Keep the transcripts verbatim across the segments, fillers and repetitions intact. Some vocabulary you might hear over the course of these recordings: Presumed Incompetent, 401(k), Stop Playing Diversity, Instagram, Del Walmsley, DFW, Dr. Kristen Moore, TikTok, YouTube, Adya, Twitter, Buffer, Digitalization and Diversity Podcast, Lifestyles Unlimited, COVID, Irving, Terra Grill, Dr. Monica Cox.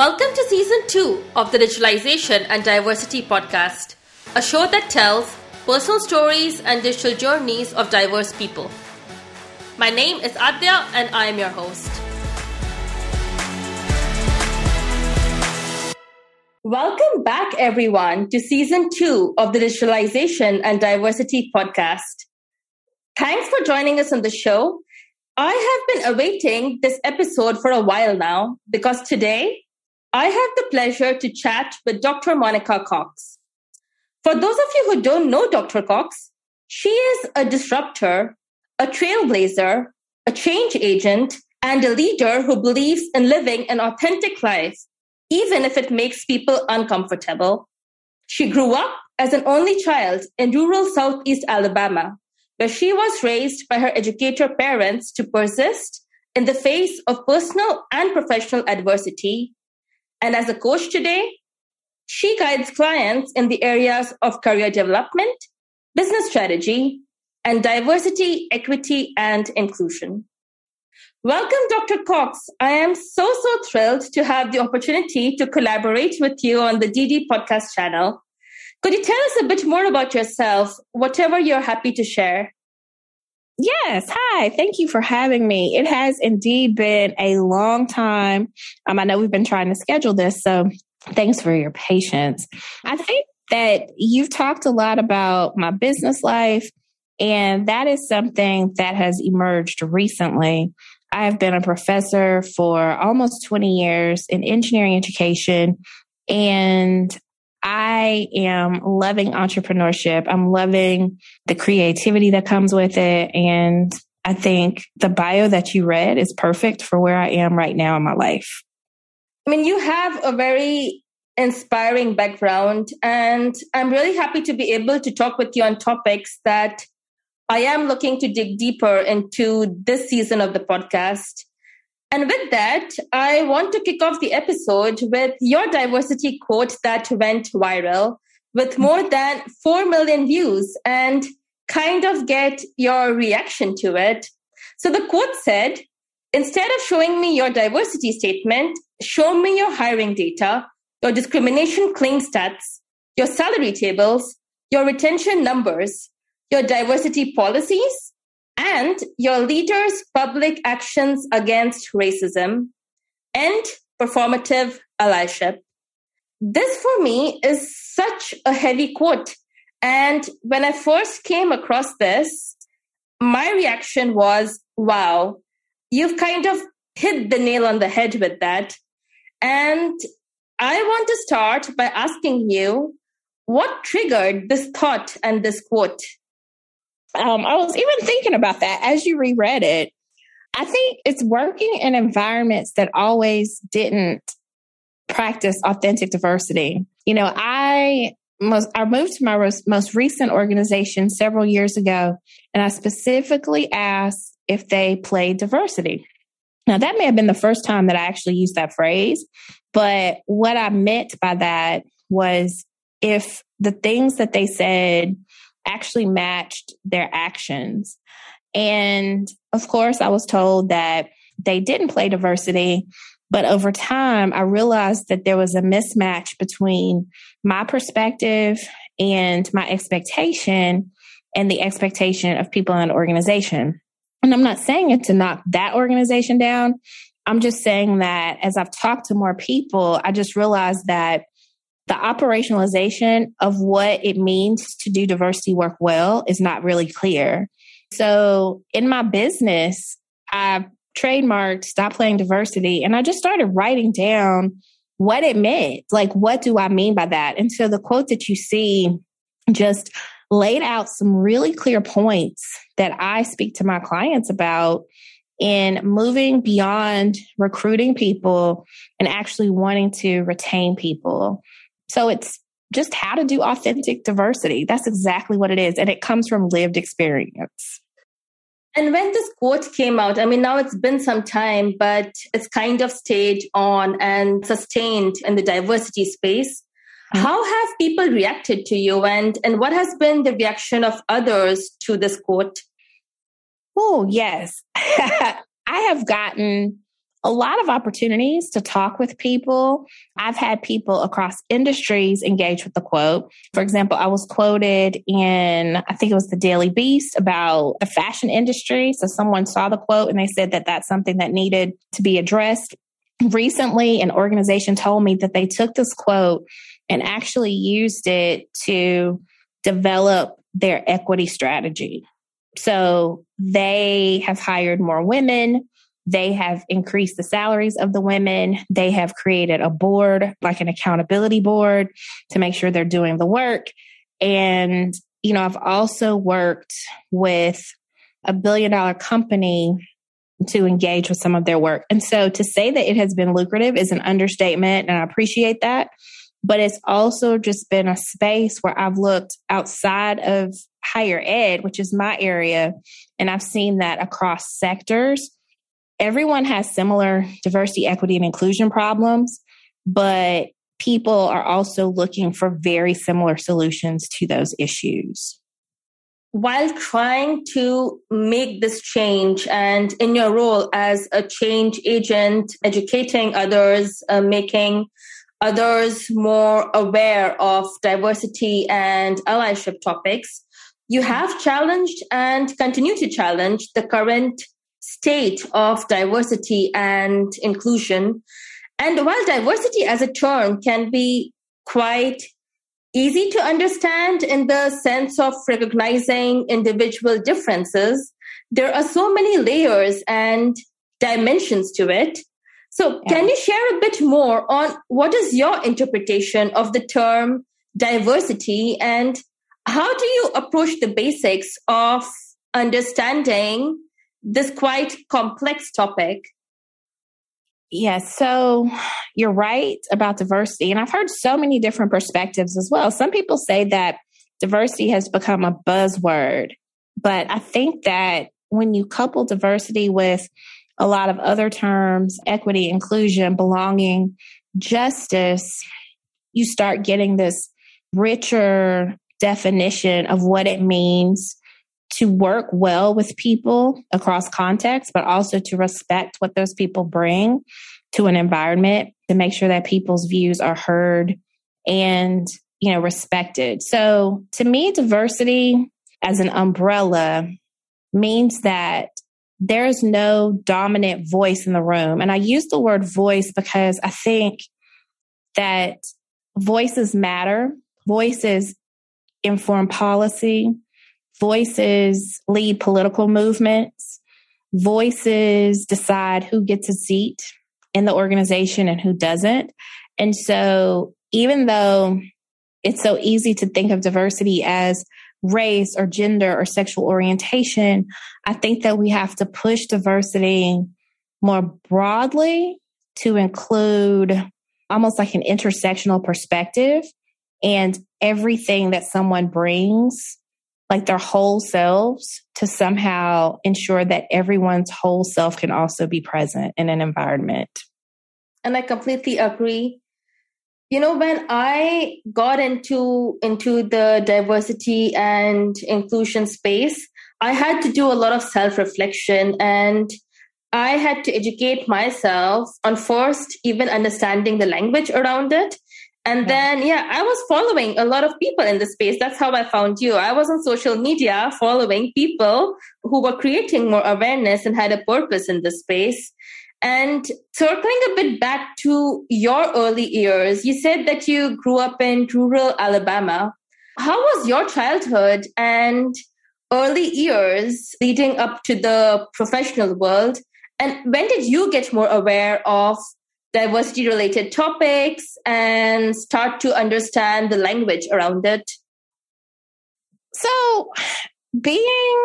Welcome to Season two of the Digitalization and Diversity Podcast, a show that tells personal stories and digital journeys of diverse people. My name is Adya and I am your host. Welcome back, everyone, to Season two of the Digitalization and Diversity Podcast. Thanks for joining us on the show. I have been awaiting this episode for a while now because today, I have the pleasure to chat with Doctor Monica Cox. For those of you who don't know Doctor Cox, she is a disruptor, a trailblazer, a change agent, and a leader who believes in living an authentic life, even if it makes people uncomfortable. She grew up as an only child in rural Southeast Alabama, where she was raised by her educator parents to persist in the face of personal and professional adversity. And as a coach today, she guides clients in the areas of career development, business strategy, and diversity, equity, and inclusion. Welcome, Doctor Cox. I am so, so thrilled to have the opportunity to collaborate with you on the D D podcast channel. Could you tell us a bit more about yourself, whatever you're happy to share? Yes. Hi. Thank you for having me. It has indeed been a long time. Um, I know we've been trying to schedule this, so thanks for your patience. I think that you've talked a lot about my business life, and that is something that has emerged recently. I have been a professor for almost twenty years in engineering education, and I am loving entrepreneurship. I'm loving the creativity that comes with it. And I think the bio that you read is perfect for where I am right now in my life. I mean, you have a very inspiring background, and I'm really happy to be able to talk with you on topics that I am looking to dig deeper into this season of the podcast. And with that, I want to kick off the episode with your diversity quote that went viral with more than four million views and kind of get your reaction to it. So the quote said, "Instead of showing me your diversity statement, show me your hiring data, your discrimination claim stats, your salary tables, your retention numbers, your diversity policies, and your leaders' public actions against racism." End performative allyship. This for me is such a heavy quote. And when I first came across this, my reaction was, wow, you've kind of hit the nail on the head with that. And I want to start by asking you, what triggered this thought and this quote? Um, I was even thinking about that as you reread it. I think it's working in environments that always didn't practice authentic diversity. You know, I most I moved to my res, most recent organization several years ago, and I specifically asked if they played diversity. Now, that may have been the first time that I actually used that phrase, but what I meant by that was if the things that they said actually matched their actions. And of course, I was told that they didn't play diversity. But over time, I realized that there was a mismatch between my perspective and my expectation and the expectation of people in an organization. And I'm not saying it to knock that organization down. I'm just saying that as I've talked to more people, I just realized that the operationalization of what it means to do diversity work well is not really clear. So in my business, I trademarked Stop Playing Diversity, and I just started writing down what it meant. Like, what do I mean by that? And so the quote that you see just laid out some really clear points that I speak to my clients about in moving beyond recruiting people and actually wanting to retain people. So it's just how to do authentic diversity. That's exactly what it is. And it comes from lived experience. And when this quote came out, I mean, now it's been some time, but it's kind of stayed on and sustained in the diversity space. Mm-hmm. How have people reacted to you, and, and what has been the reaction of others to this quote? Oh, yes. I have gotten a lot of opportunities to talk with people. I've had people across industries engage with the quote. For example, I was quoted in, I think it was the Daily Beast about the fashion industry. So someone saw the quote and they said that that's something that needed to be addressed. Recently, an organization told me that they took this quote and actually used it to develop their equity strategy. So they have hired more women. They have increased the salaries of the women. They have created a board, like an accountability board, to make sure they're doing the work. And, you know, I've also worked with a billion dollar company to engage with some of their work. And so to say that it has been lucrative is an understatement, and I appreciate that. But it's also just been a space where I've looked outside of higher ed, which is my area, and I've seen that across sectors. Everyone has similar diversity, equity, and inclusion problems, but people are also looking for very similar solutions to those issues. While trying to make this change, and in your role as a change agent, educating others, uh, making others more aware of diversity and allyship topics, you have challenged and continue to challenge the current state of diversity and inclusion. And while diversity as a term can be quite easy to understand in the sense of recognizing individual differences, there are so many layers and dimensions to it. So yeah. Can you share a bit more on what is your interpretation of the term diversity, and how do you approach the basics of understanding this quite complex topic? Yes, yeah, so you're right about diversity. And I've heard so many different perspectives as well. Some people say that diversity has become a buzzword, but I think that when you couple diversity with a lot of other terms, equity, inclusion, belonging, justice, you start getting this richer definition of what it means to work well with people across contexts, but also to respect what those people bring to an environment, to make sure that people's views are heard and, you know, respected. So to me, diversity as an umbrella means that there's no dominant voice in the room. And I use the word voice because I think that voices matter. Voices inform policy. Voices lead political movements. Voices decide who gets a seat in the organization and who doesn't. And so even though it's so easy to think of diversity as race or gender or sexual orientation, I think that we have to push diversity more broadly to include almost like an intersectional perspective and everything that someone brings, like their whole selves, to somehow ensure that everyone's whole self can also be present in an environment. And I completely agree. You know, when I got into, into the diversity and inclusion space, I had to do a lot of self-reflection, and I had to educate myself on first even understanding the language around it. And then, yeah, I was following a lot of people in the space. That's how I found you. I was on social media following people who were creating more awareness and had a purpose in the space. And circling a bit back to your early years, you said that you grew up in rural Alabama. How was your childhood and early years leading up to the professional world? And when did you get more aware of diversity-related topics and start to understand the language around it? So being,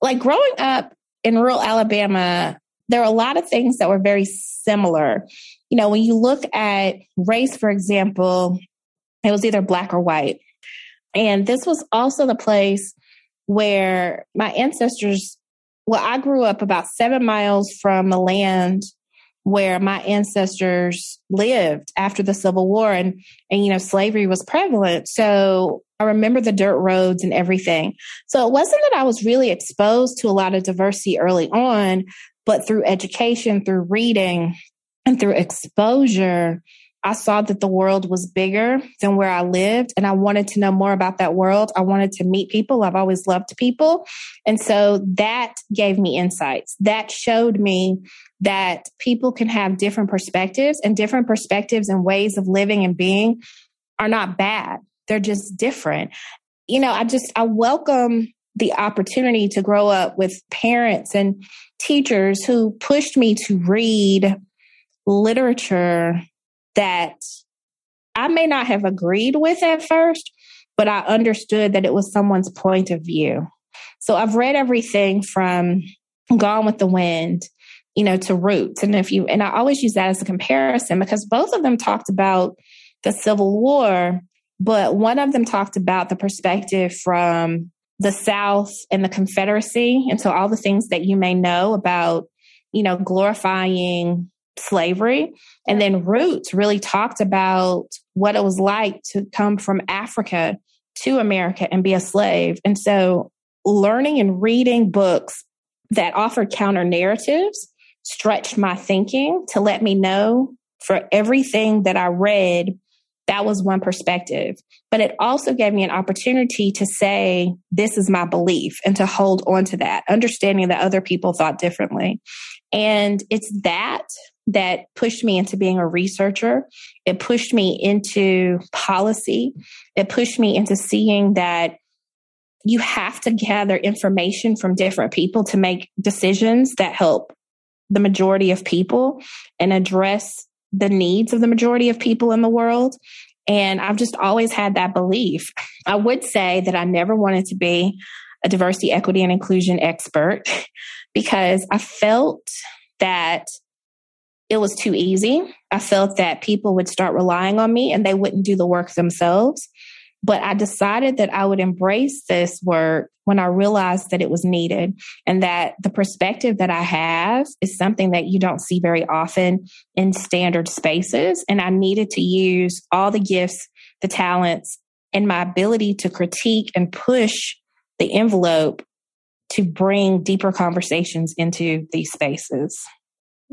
like growing up in rural Alabama, there are a lot of things that were very similar. You know, when you look at race, for example, it was either black or white. And this was also the place where my ancestors, well, I grew up about seven miles from the land where my ancestors lived after the Civil War, and, and, you know, slavery was prevalent. So I remember the dirt roads and everything. So it wasn't that I was really exposed to a lot of diversity early on, But through education, through reading, and through exposure, I saw that the world was bigger than where I lived, and I wanted to know more about that world. I wanted to meet people. I've always loved people. And so that gave me insights. That showed me that people can have different perspectives, and different perspectives and ways of living and being are not bad. They're just different. You know, I just, I welcome the opportunity to grow up with parents and teachers who pushed me to read literature that I may not have agreed with at first, but I understood that it was someone's point of view. So I've read everything from Gone with the Wind, you know, to Roots. And if you, and I always use that as a comparison because both of them talked about the Civil War, but one of them talked about the perspective from the South and the Confederacy. And so all the things that you may know about, you know, glorifying slavery. And then Roots really talked about what it was like to come from Africa to America and be a slave. And so learning and reading books that offered counter narratives stretched my thinking to let me know for everything that I read, that was one perspective. But it also gave me an opportunity to say, this is my belief, and to hold on to that, understanding that other people thought differently. And it's that that pushed me into being a researcher. It pushed me into policy. It pushed me into seeing that you have to gather information from different people to make decisions that help the majority of people and address the needs of the majority of people in the world. And I've just always had that belief. I would say that I never wanted to be a diversity, equity, and inclusion expert because I felt that it was too easy. I felt that people would start relying on me and they wouldn't do the work themselves. But I decided that I would embrace this work when I realized that it was needed and that the perspective that I have is something that you don't see very often in standard spaces. And I needed to use all the gifts, the talents, and my ability to critique and push the envelope to bring deeper conversations into these spaces.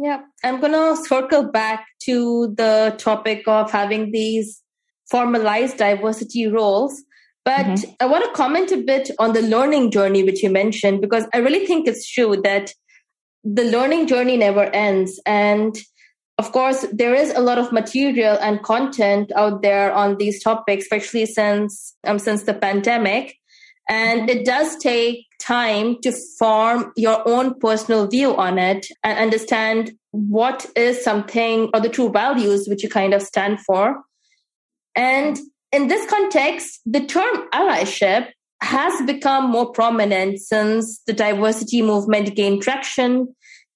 Yeah, I'm going to circle back to the topic of having these formalized diversity roles. But mm-hmm. I want to comment a bit on the learning journey, which you mentioned, because I really think it's true that the learning journey never ends. And of course, there is a lot of material and content out there on these topics, especially since um, since the pandemic. And it does take time to form your own personal view on it and understand what is something or the true values which you kind of stand for. And in this context, the term allyship has become more prominent since the diversity movement gained traction.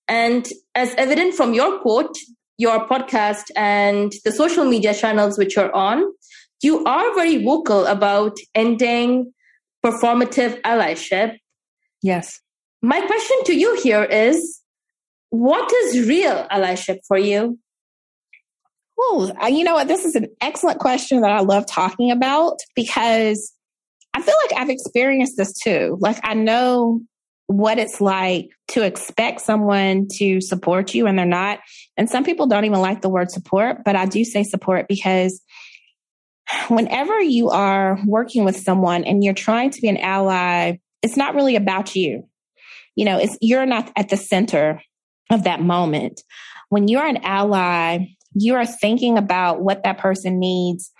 And as evident from your quote, your podcast, and the social media channels which you're on, you are very vocal about ending performative allyship. Yes. My question to you here is, what is real allyship for you? Oh, you know what? This is an excellent question that I love talking about because I feel like I've experienced this too. Like I know what it's like to expect someone to support you and they're not. And some people don't even like the word support, but I do say support because whenever you are working with someone and you're trying to be an ally, it's not really about you. You know, it's you're not at the center of that moment. When you're an ally, you are thinking about what that person needs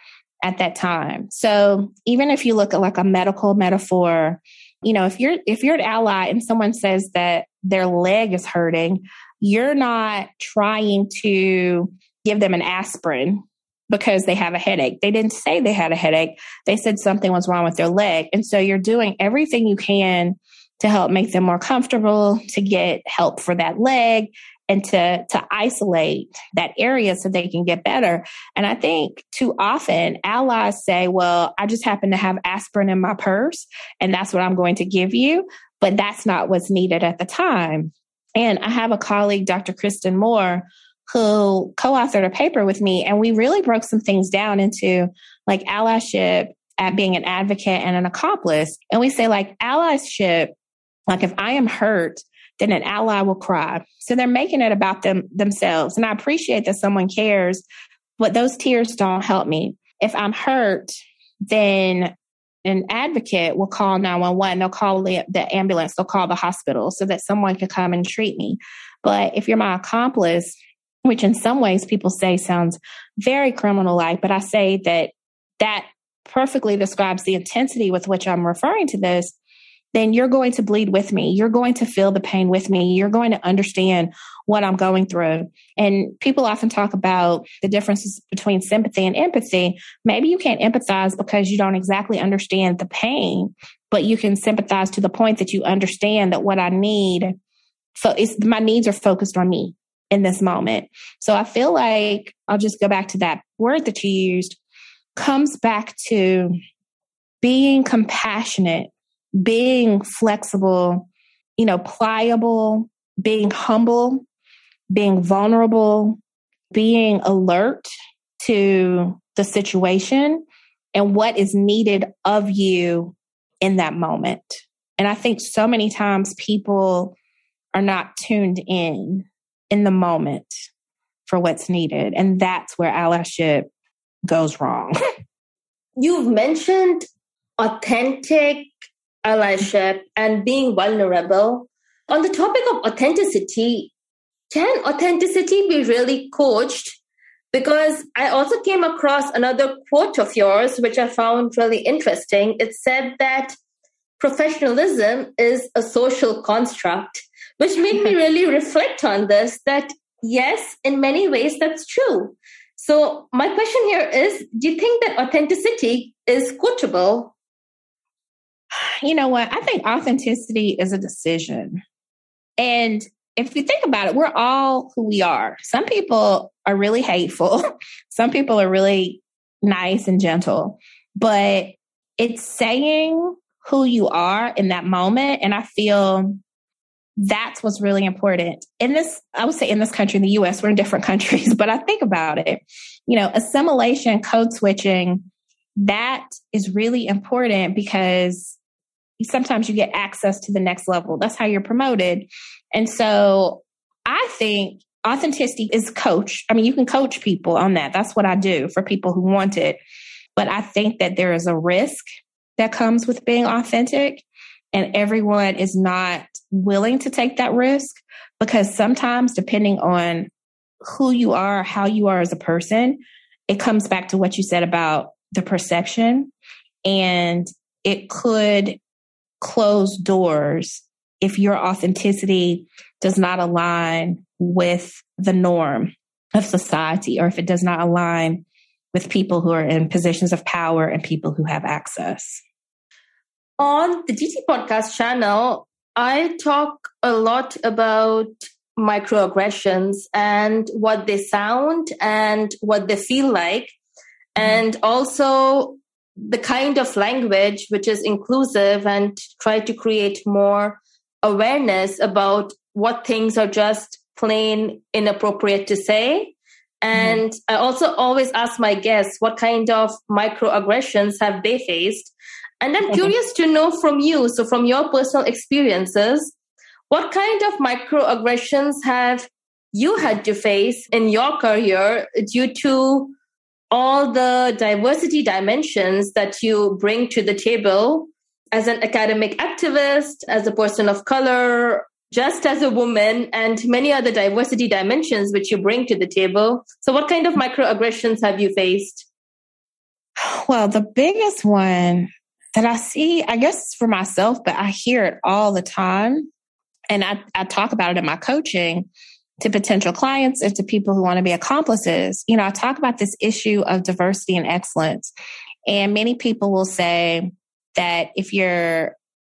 at that time. So even if you look at like a medical metaphor, you know, if you're if you're an ally and someone says that their leg is hurting, you're not trying to give them an aspirin because they have a headache. They didn't say they had a headache. They said something was wrong with their leg. And so you're doing everything you can to help make them more comfortable, to get help for that leg, and to, to isolate that area so they can get better. And I think too often allies say, well, I just happen to have aspirin in my purse and that's what I'm going to give you. But that's not what's needed at the time. And I have a colleague, Doctor Kristen Moore, who co-authored a paper with me. And we really broke some things down into like allyship at being an advocate and an accomplice. And we say like allyship, like if I am hurt, then an ally will cry. So they're making it about them themselves. And I appreciate that someone cares, but those tears don't help me. If I'm hurt, then an advocate will call nine one one. They'll call the ambulance. They'll call the hospital so that someone can come and treat me. But if you're my accomplice, which in some ways people say sounds very criminal-like, but I say that that perfectly describes the intensity with which I'm referring to this, then you're going to bleed with me. You're going to feel the pain with me. You're going to understand what I'm going through. And people often talk about the differences between sympathy and empathy. Maybe you can't empathize because you don't exactly understand the pain, but you can sympathize to the point that you understand that what I need, so it's, my needs are focused on me in this moment. So I feel like, I'll just go back to that word that you used, comes back to being compassionate, being flexible, you know, pliable, being humble, being vulnerable, being alert to the situation and what is needed of you in that moment. And I think so many times people are not tuned in in the moment for what's needed. And that's where allyship goes wrong. You've mentioned authentic allyship and being vulnerable. On the topic of authenticity, can authenticity be really coached? Because I also came across another quote of yours, which I found really interesting. It said that professionalism is a social construct, which made me really reflect on this, that yes, in many ways, that's true. So my question here is, do you think that authenticity is coachable? You know what? I think authenticity is a decision. And if you think about it, we're all who we are. Some people are really hateful. Some people are really nice and gentle. But it's saying who you are in that moment. And I feel that's what's really important. In this, I would say in this country, in the U S, we're in different countries, but I think about it. You know, assimilation, code switching, that is really important because sometimes you get access to the next level. That's how you're promoted. And so I think authenticity is coach. I mean, you can coach people on that. That's what I do for people who want it. But I think that there is a risk that comes with being authentic, and everyone is not willing to take that risk because sometimes, depending on who you are, how you are as a person, it comes back to what you said about the perception, and it could close doors if your authenticity does not align with the norm of society, or if it does not align with people who are in positions of power and people who have access. On the D T podcast channel, I talk a lot about microaggressions and what they sound and what they feel like. And also the kind of language which is inclusive and try to create more awareness about what things are just plain inappropriate to say. And mm-hmm. I also always ask my guests what kind of microaggressions have they faced. And I'm mm-hmm. curious to know from you, so from your personal experiences, what kind of microaggressions have you had to face in your career due to all the diversity dimensions that you bring to the table as an academic activist, as a person of color, just as a woman, and many other diversity dimensions which you bring to the table. So what kind of microaggressions have you faced? Well, the biggest one that I see, I guess for myself, but I hear it all the time. And I, I talk about it in my coaching to potential clients and to people who want to be accomplices. You know, I talk about this issue of diversity and excellence. And many people will say that if you're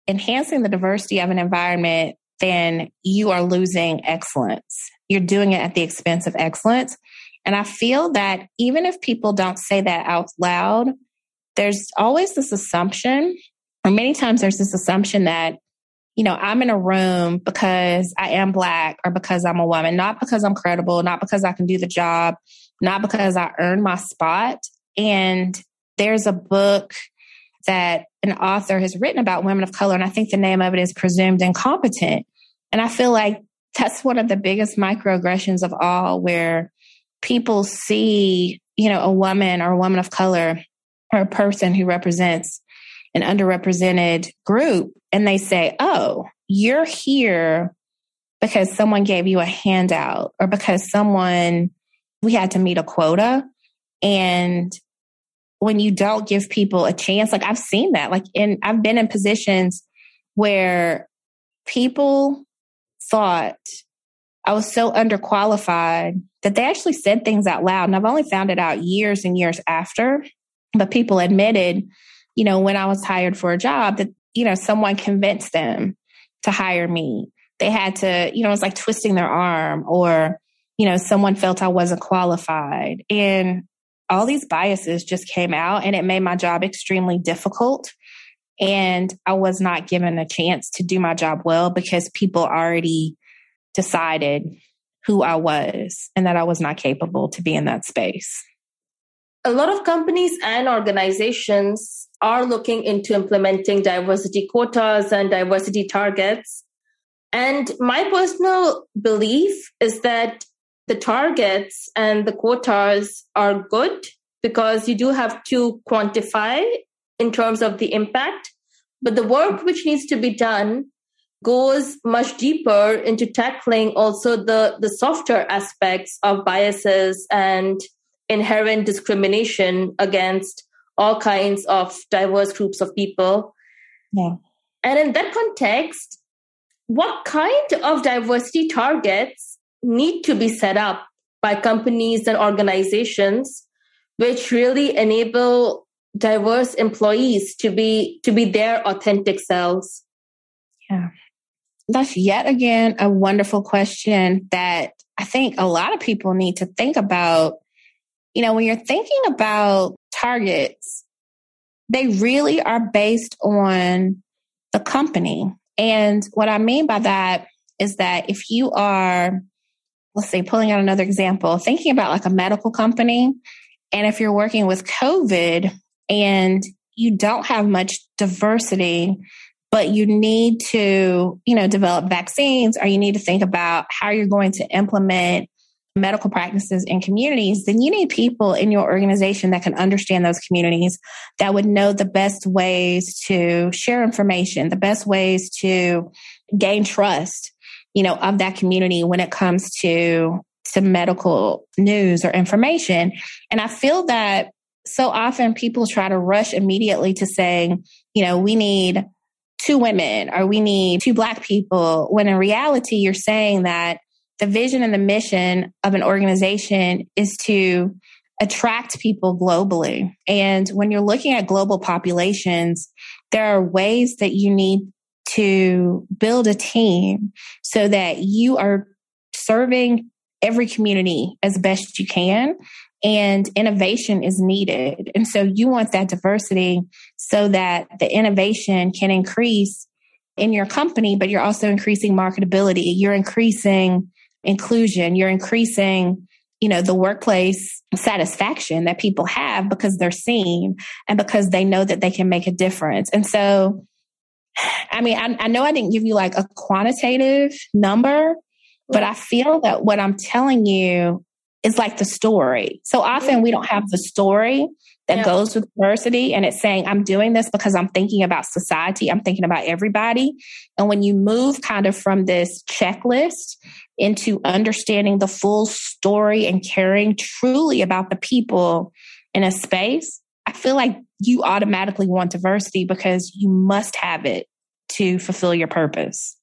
enhancing the diversity of an environment, then you are losing excellence. You're doing it at the expense of excellence. And I feel that even if people don't say that out loud, there's always this assumption, or many times there's this assumption that, you know, I'm in a room because I am Black or because I'm a woman, not because I'm credible, not because I can do the job, not because I earned my spot. And there's a book that an author has written about women of color, and I think the name of it is Presumed Incompetent. And I feel like that's one of the biggest microaggressions of all, where people see, you know, a woman or a woman of color or a person who represents an underrepresented group, and they say, oh, you're here because someone gave you a handout, or because someone, we had to meet a quota. And when you don't give people a chance, like I've seen that, like in, I've been in positions where people thought I was so underqualified that they actually said things out loud. And I've only found it out years and years after, but people admitted, you know, when I was hired for a job that, you know, someone convinced them to hire me. They had to, you know, it's like twisting their arm, or, you know, someone felt I wasn't qualified. And all these biases just came out, and it made my job extremely difficult. And I was not given a chance to do my job well because people already decided who I was and that I was not capable to be in that space. A lot of companies and organizations are looking into implementing diversity quotas and diversity targets. And my personal belief is that the targets and the quotas are good because you do have to quantify in terms of the impact, but the work which needs to be done goes much deeper into tackling also the, the softer aspects of biases and inherent discrimination against all kinds of diverse groups of people. Yeah. And in that context, what kind of diversity targets need to be set up by companies and organizations which really enable diverse employees to be to be their authentic selves? Yeah. That's yet again a wonderful question that I think a lot of people need to think about. You know, when you're thinking about targets, they really are based on the company. And what I mean by that is that if you are, let's say, pulling out another example, thinking about like a medical company, and if you're working with COVID and you don't have much diversity, but you need to, you know, develop vaccines, or you need to think about how you're going to implement medical practices in communities, then you need people in your organization that can understand those communities, that would know the best ways to share information, the best ways to gain trust, you know, of that community when it comes to, to medical news or information. And I feel that so often people try to rush immediately to saying, you know, we need two women, or we need two Black people, when in reality, you're saying that the vision and the mission of an organization is to attract people globally. And when you're looking at global populations, there are ways that you need to build a team so that you are serving every community as best you can, and innovation is needed. And so you want that diversity so that the innovation can increase in your company, but you're also increasing marketability. You're increasing inclusion, you're increasing, you know, the workplace satisfaction that people have because they're seen and because they know that they can make a difference. And so, I mean, I, I know I didn't give you like a quantitative number, but I feel that what I'm telling you is like the story. So often we don't have the story that yeah. goes with diversity, and it's saying, I'm doing this because I'm thinking about society. I'm thinking about everybody. And when you move kind of from this checklist into understanding the full story and caring truly about the people in a space, I feel like you automatically want diversity because you must have it to fulfill your purpose.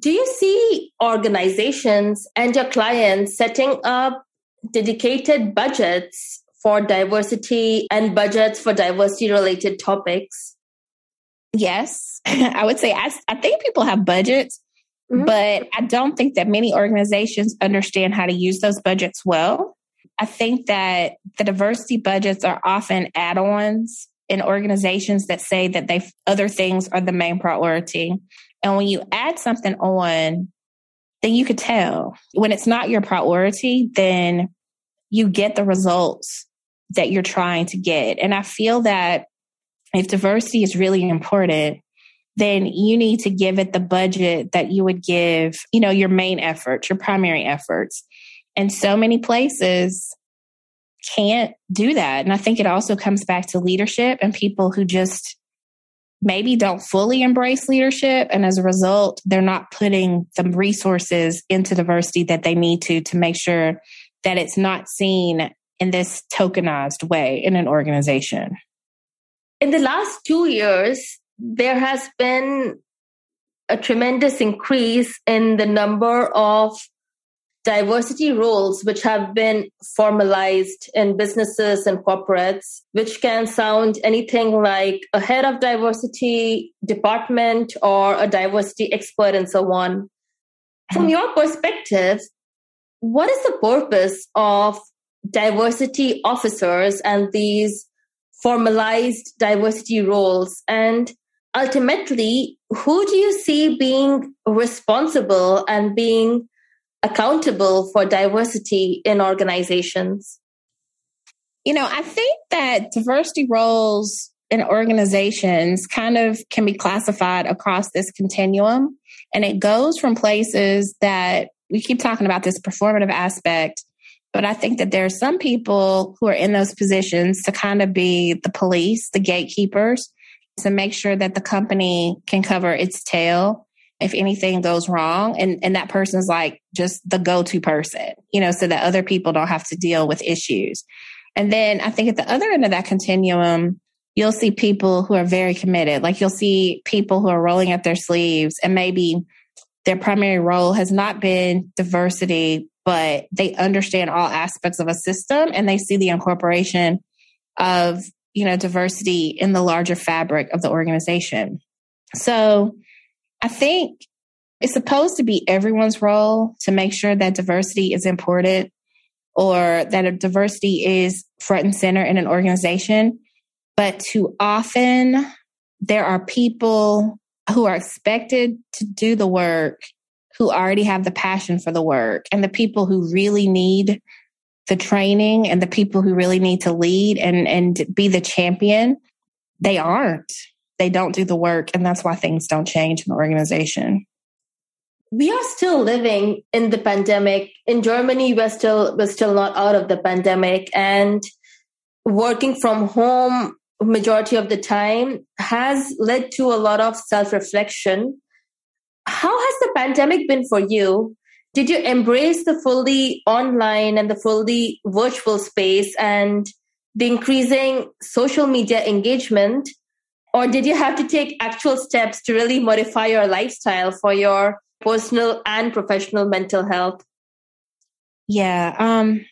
Do you see organizations and your clients setting up dedicated budgets for diversity and budgets for diversity-related topics? Yes, I would say I, I think people have budgets, mm-hmm. but I don't think that many organizations understand how to use those budgets well. I think that the diversity budgets are often add-ons in organizations that say that they other things are the main priority. And when you add something on, then you could tell. When it's not your priority, then you get the results that you're trying to get. And I feel that if diversity is really important, then you need to give it the budget that you would give, you know, your main efforts, your primary efforts. And so many places can't do that. And I think it also comes back to leadership and people who just maybe don't fully embrace leadership. And as a result, they're not putting the resources into diversity that they need to, to make sure that it's not seen in this tokenized way in an organization. In the last two years, there has been a tremendous increase in the number of diversity roles which have been formalized in businesses and corporates, which can sound anything like a head of diversity department or a diversity expert and so on. From your perspective, what is the purpose of diversity officers and these formalized diversity roles? And ultimately, who do you see being responsible and being accountable for diversity in organizations? You know, I think that diversity roles in organizations kind of can be classified across this continuum. And it goes from places that we keep talking about this performative aspect, but I think that there are some people who are in those positions to kind of be the police, the gatekeepers, to make sure that the company can cover its tail if anything goes wrong. And, and that person's like just the go-to person, you know, so that other people don't have to deal with issues. And then I think at the other end of that continuum, you'll see people who are very committed. Like you'll see people who are rolling up their sleeves and maybe their primary role has not been diversity, but they understand all aspects of a system and they see the incorporation of, you know, diversity in the larger fabric of the organization. So I think it's supposed to be everyone's role to make sure that diversity is important or that diversity is front and center in an organization. But too often, there are people who are expected to do the work who already have the passion for the work. And the people who really need the training and the people who really need to lead and, and be the champion, they aren't. They don't do the work, and that's why things don't change in the organization. We are still living in the pandemic. In Germany, we're still, we're still not out of the pandemic, and working from home majority of the time has led to a lot of self-reflection. How has the pandemic been for you? Did you embrace the fully online and the fully virtual space and the increasing social media engagement? Or did you have to take actual steps to really modify your lifestyle for your personal and professional mental health? Yeah. Um,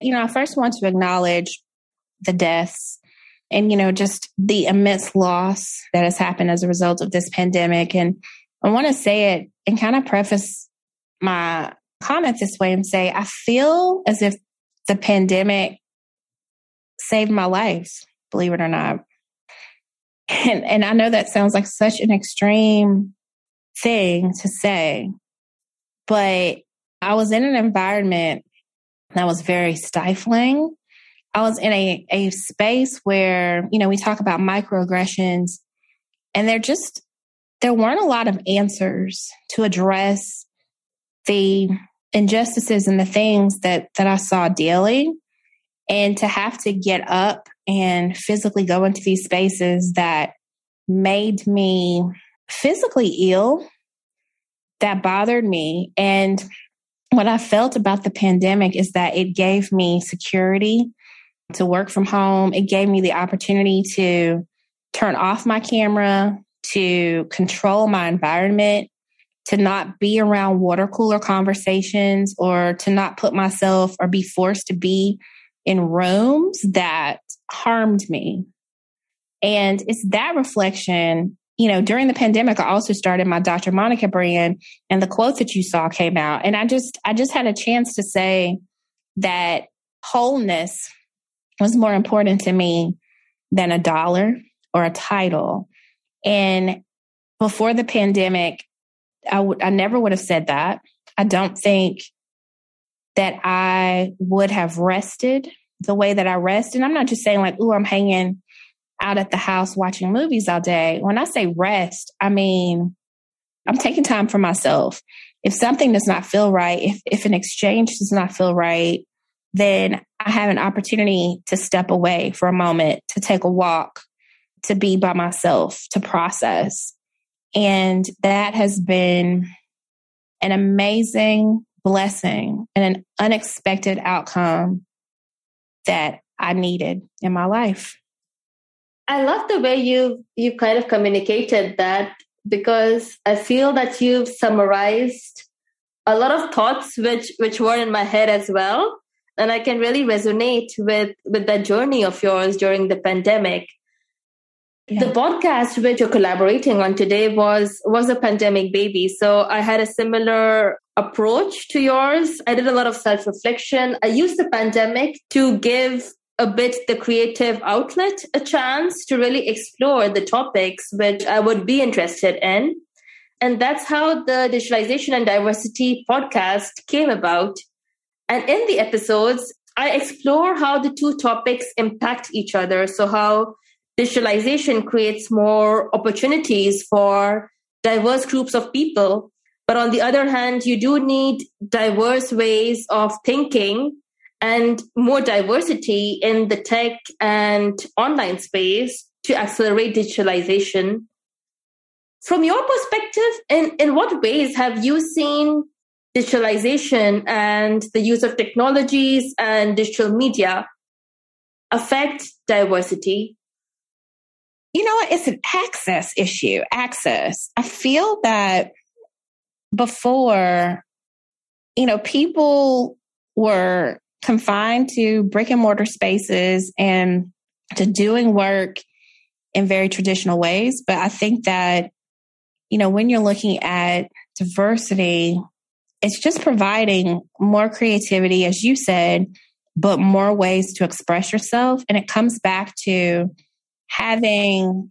you know, I first want to acknowledge the deaths and, you know, just the immense loss that has happened as a result of this pandemic. And I want to say it and kind of preface my comment this way and say, I feel as if the pandemic saved my life, believe it or not. And, and I know that sounds like such an extreme thing to say, but I was in an environment that was very stifling. I was in a, a space where, you know, we talk about microaggressions and there just, there weren't a lot of answers to address the injustices and the things that, that I saw daily. And to have to get up and physically go into these spaces that made me physically ill, that bothered me. And what I felt about the pandemic is that it gave me security to work from home. It gave me the opportunity to turn off my camera, to control my environment, to not be around water cooler conversations, or to not put myself or be forced to be in rooms that harmed me. And it's that reflection, you know, during the pandemic, I also started my Doctor Monica brand and the quote that you saw came out. And I just, I just had a chance to say that wholeness was more important to me than a dollar or a title. And before the pandemic, I would, I never would have said that. I don't think that I would have rested the way that I rest. And I'm not just saying like, ooh, I'm hanging out at the house watching movies all day. When I say rest, I mean, I'm taking time for myself. If something does not feel right, if, if an exchange does not feel right, then I have an opportunity to step away for a moment, to take a walk, to be by myself, to process. And that has been an amazing blessing and an unexpected outcome that I needed in my life. I love the way you you kind of communicated that, because I feel that you've summarized a lot of thoughts which which were in my head as well. And I can really resonate with, with that journey of yours during the pandemic. Yeah. The podcast which you're collaborating on today was, was a pandemic baby. So I had a similar approach to yours. I did a lot of self-reflection. I used the pandemic to give a bit the creative outlet a chance to really explore the topics which I would be interested in. And that's how the Digitalization and Diversity podcast came about. And in the episodes, I explore how the two topics impact each other. So how digitalization creates more opportunities for diverse groups of people. But on the other hand, you do need diverse ways of thinking and more diversity in the tech and online space to accelerate digitalization. From your perspective, in, in what ways have you seen digitalization and the use of technologies and digital media affect diversity? You know, it's an access issue, access. I feel that before, you know, people were confined to brick and mortar spaces and to doing work in very traditional ways. But I think that, you know, when you're looking at diversity, it's just providing more creativity, as you said, but more ways to express yourself. And it comes back to having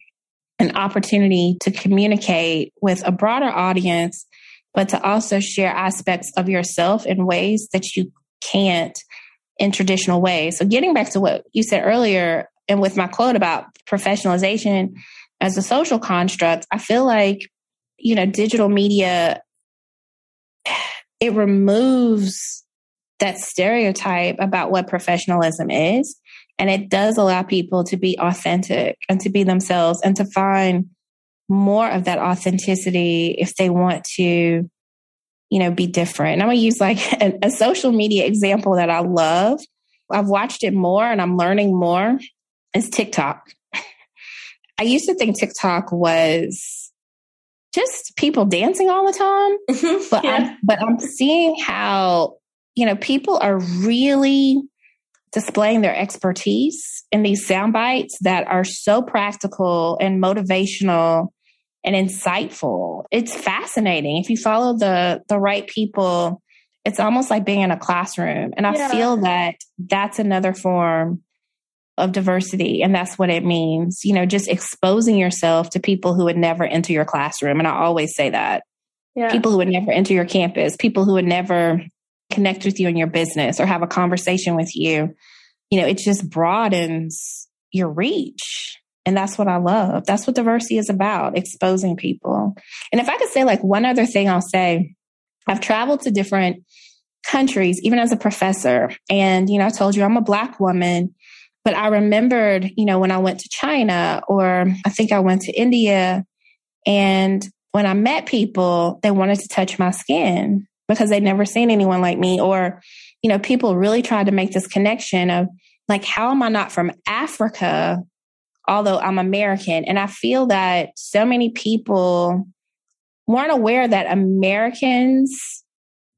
an opportunity to communicate with a broader audience, but to also share aspects of yourself in ways that you can't in traditional ways. So getting back to what you said earlier, and with my quote about professionalization as a social construct, I feel like, you know, digital media, it removes that stereotype about what professionalism is. And it does allow people to be authentic and to be themselves and to find more of that authenticity if they want to, you know, be different. And I'm going to use like a, a social media example that I love. I've watched it more and I'm learning more. It's TikTok. I used to think TikTok was just people dancing all the time. but yeah. I'm, but I'm seeing how, you know, people are really displaying their expertise in these sound bites that are so practical and motivational and insightful. It's fascinating. If you follow the the right people, it's almost like being in a classroom. And I yeah. feel that that's another form of diversity. And that's what it means, you know, just exposing yourself to people who would never enter your classroom. And I always say that. Yeah. People who would never enter your campus, people who would never connect with you in your business or have a conversation with you. You know, it just broadens your reach. And that's what I love. That's what diversity is about, exposing people. And if I could say like one other thing, I'll say I've traveled to different countries, even as a professor. And, you know, I told you I'm a Black woman, but I remembered, you know, when I went to China, or I think I went to India, and when I met people, they wanted to touch my skin, because they'd never seen anyone like me. Or, you know, people really tried to make this connection of like, how am I not from Africa, although I'm American? And I feel that so many people weren't aware that Americans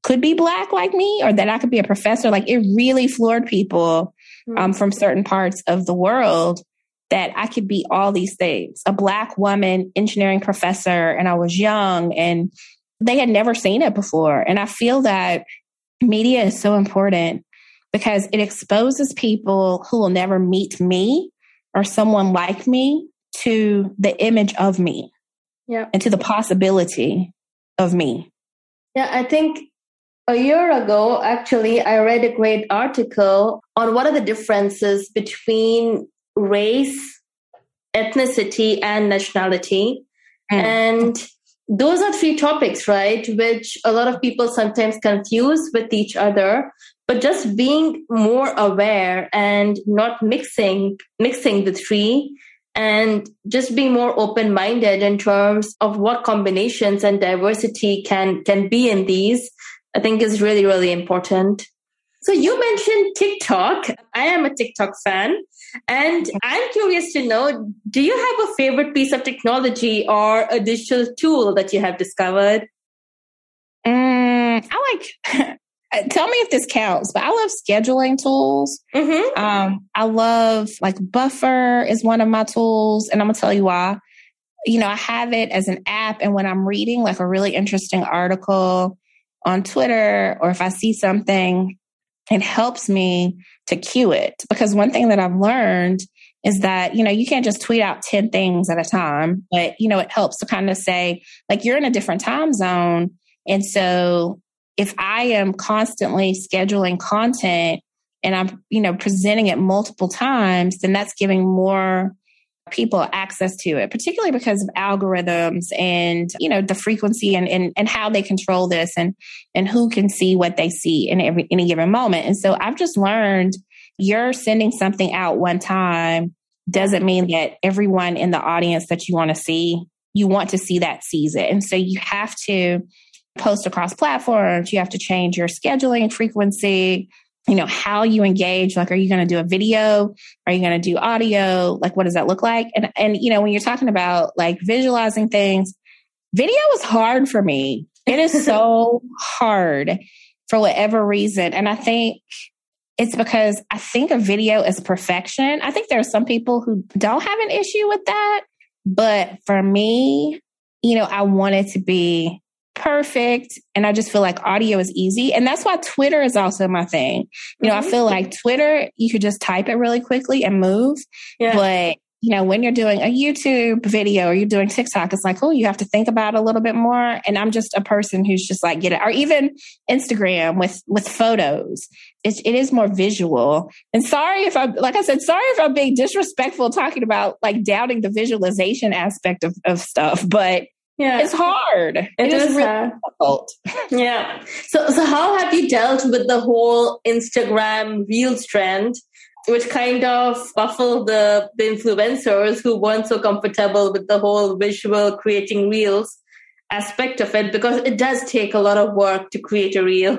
could be Black like me, or that I could be a professor. Like, it really floored people um, from certain parts of the world that I could be all these things, a Black woman engineering professor, and I was young, and they had never seen it before. And I feel that media is so important because it exposes people who will never meet me or someone like me to the image of me yeah. and to the possibility of me. Yeah, I think a year ago, actually, I read a great article on what are the differences between race ethnicity and nationality. Mm. And those are three topics, right, which a lot of people sometimes confuse with each other. But just being more aware and not mixing mixing the three, and just being more open-minded in terms of what combinations and diversity can, can be in these, I think is really, really important. So you mentioned TikTok. I am a TikTok fan, and I'm curious to know, do you have a favorite piece of technology or a digital tool that you have discovered? Um, I like... Tell me if this counts, but I love scheduling tools. Mm-hmm. Um, I love, like, Buffer is one of my tools, and I'm going to tell you why. You know, I have it as an app, and when I'm reading, like, a really interesting article on Twitter, or if I see something, it helps me to cue it. Because one thing that I've learned is that, you know, you can't just tweet out ten things at a time, but, you know, it helps to kind of say, like, you're in a different time zone. And so... if I am constantly scheduling content and I'm, you know, presenting it multiple times, then that's giving more people access to it, particularly because of algorithms and, you know, the frequency and and, and how they control this and and who can see what they see in every any given moment. And so I've just learned you're sending something out one time doesn't mean that everyone in the audience that you want to see, you want to see that sees it. And so you have to post across platforms. You have to change your scheduling frequency, you know, how you engage. Like, are you going to do a video? Are you going to do audio? Like, what does that look like? And, and, you know, when you're talking about, like, visualizing things, video is hard for me. It is so hard for whatever reason. And I think it's because I think a video is perfection. I think there are some people who don't have an issue with that. But for me, you know, I want it to be perfect. And I just feel like audio is easy. And that's why Twitter is also my thing. You know, mm-hmm. I feel like Twitter, you could just type it really quickly and move. Yeah. But, you know, when you're doing a YouTube video or you're doing TikTok, it's like, oh, you have to think about it a little bit more. And I'm just a person who's just like, get it. Or even Instagram with, with photos. It's, it is more visual. And sorry if I'm, like I said, sorry if I'm being disrespectful talking about, like, doubting the visualization aspect of, of stuff, but yeah, it's hard. It, it is, is really hard. Difficult. Yeah. So, so how have you dealt with the whole Instagram Reels trend, which kind of baffled the, the influencers who weren't so comfortable with the whole visual creating Reels aspect of it, because it does take a lot of work to create a Reel.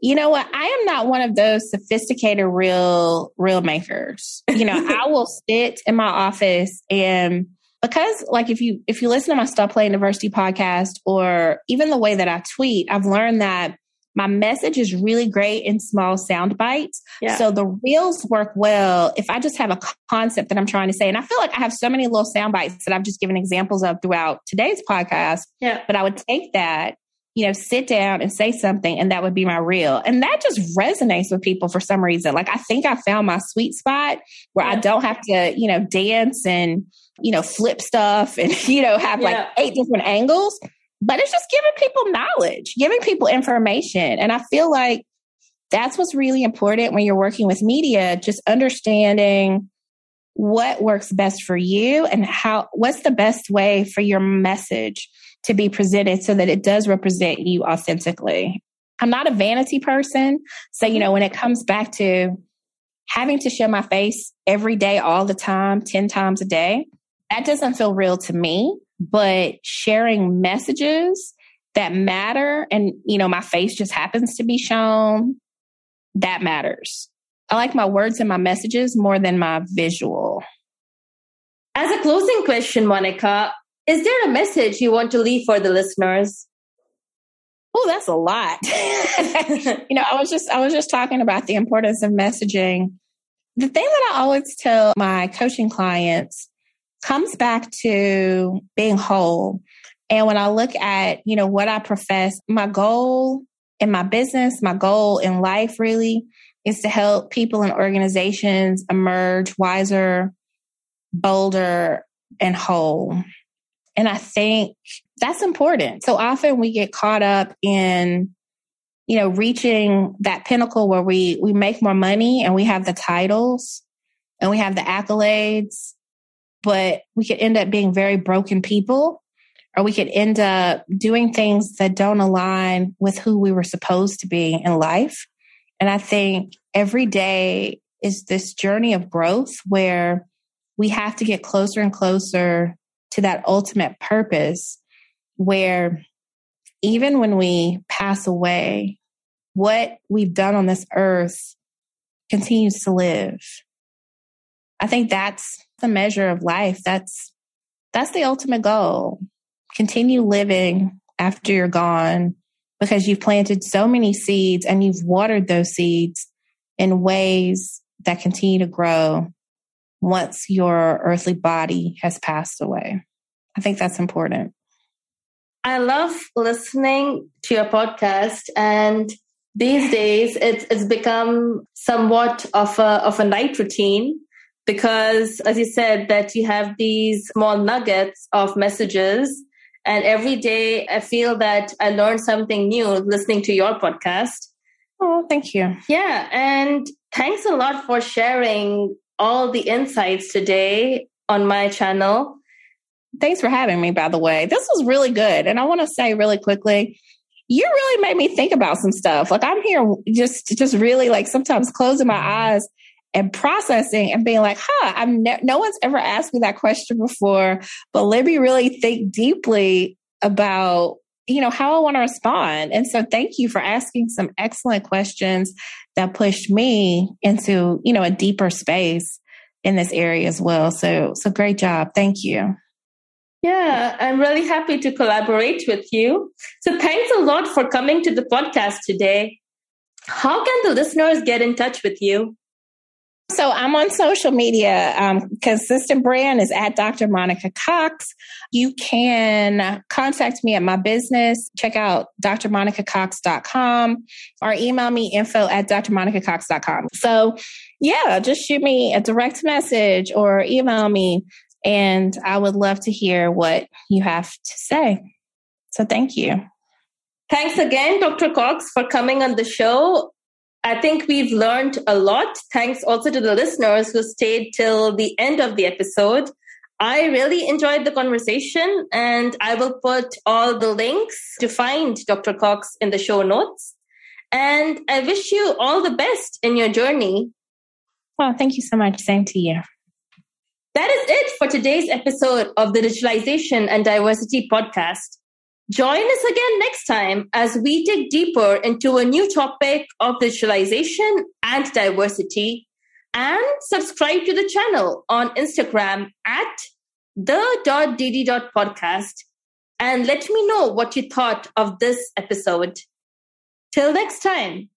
You know what? I am not one of those sophisticated Reel, Reel makers. You know, I will sit in my office and... because, like, if you if you listen to my Stop Playing Diversity podcast, or even the way that I tweet, I've learned that my message is really great in small sound bites. Yeah. So the Reels work well if I just have a concept that I'm trying to say. And I feel like I have so many little sound bites that I've just given examples of throughout today's podcast. Yeah. But I would take that, you know, sit down and say something, and that would be my Reel. And that just resonates with people for some reason. Like, I think I found my sweet spot where yeah. I don't have to, you know, dance and, you know, flip stuff and, you know, have like yeah. eight different angles, but it's just giving people knowledge, giving people information. And I feel like that's what's really important when you're working with media, just understanding what works best for you and how, what's the best way for your message to be presented so that it does represent you authentically. I'm not a vanity person. So, you know, when it comes back to having to show my face every day, all the time, ten times a day, that doesn't feel real to me. But sharing messages that matter, and, you know, my face just happens to be shown, that matters. I like my words and my messages more than my visual. As a closing question, Monica, is there a message you want to leave for the listeners? Oh, that's a lot. You know, I was just I was just talking about the importance of messaging. The thing that I always tell my coaching clients comes back to being whole. And when I look at, you know, what I profess, my goal in my business, my goal in life really is to help people and organizations emerge wiser, bolder, and whole. And I think that's important. So often we get caught up in, you know, reaching that pinnacle where we we make more money and we have the titles and we have the accolades. but we could end up being very broken people, or we could end up doing things that don't align with who we were supposed to be in life. And I think every day is this journey of growth where we have to get closer and closer to that ultimate purpose, where even when we pass away, what we've done on this earth continues to live. I think that's the measure of life. That's that's the ultimate goal. Continue living after you're gone, because you've planted so many seeds and you've watered those seeds in ways that continue to grow once your earthly body has passed away. I think that's important. I love listening to your podcast, and these days it's, it's become somewhat of a, of a night routine, because as you said, that you have these small nuggets of messages, and every day I feel that I learn something new listening to your podcast. Oh, thank you. Yeah. And thanks a lot for sharing all the insights today on my channel. Thanks for having me, by the way. This was really good. And I want to say really quickly, you really made me think about some stuff. Like I'm here just just really like sometimes closing my eyes and processing and being like, huh, I'm ne- no one's ever asked me that question before. But let me really think deeply about, you know, how I want to respond. And so thank you for asking some excellent questions that pushed me into, you know, a deeper space in this area as well. So, so great job. Thank you. Yeah, I'm really happy to collaborate with you. So thanks a lot for coming to the podcast today. How can the listeners get in touch with you? So I'm on social media. Um, consistent brand is at Doctor Monica Cox. You can contact me at my business. Check out D R monica cox dot com or email me info at D R monica cox dot com. So yeah, just shoot me a direct message or email me. And I would love to hear what you have to say. So thank you. Thanks again, Doctor Cox, for coming on the show. I think we've learned a lot. Thanks also to the listeners who stayed till the end of the episode. I really enjoyed the conversation, and I will put all the links to find Doctor Cox in the show notes. And I wish you all the best in your journey. Well, thank you so much. Same to you. That is it for today's episode of the Digitalization and Diversity Podcast. Join us again next time as we dig deeper into a new topic of digitalization and diversity. And subscribe to the channel on Instagram at the dot d d dot podcast. And let me know what you thought of this episode. Till next time.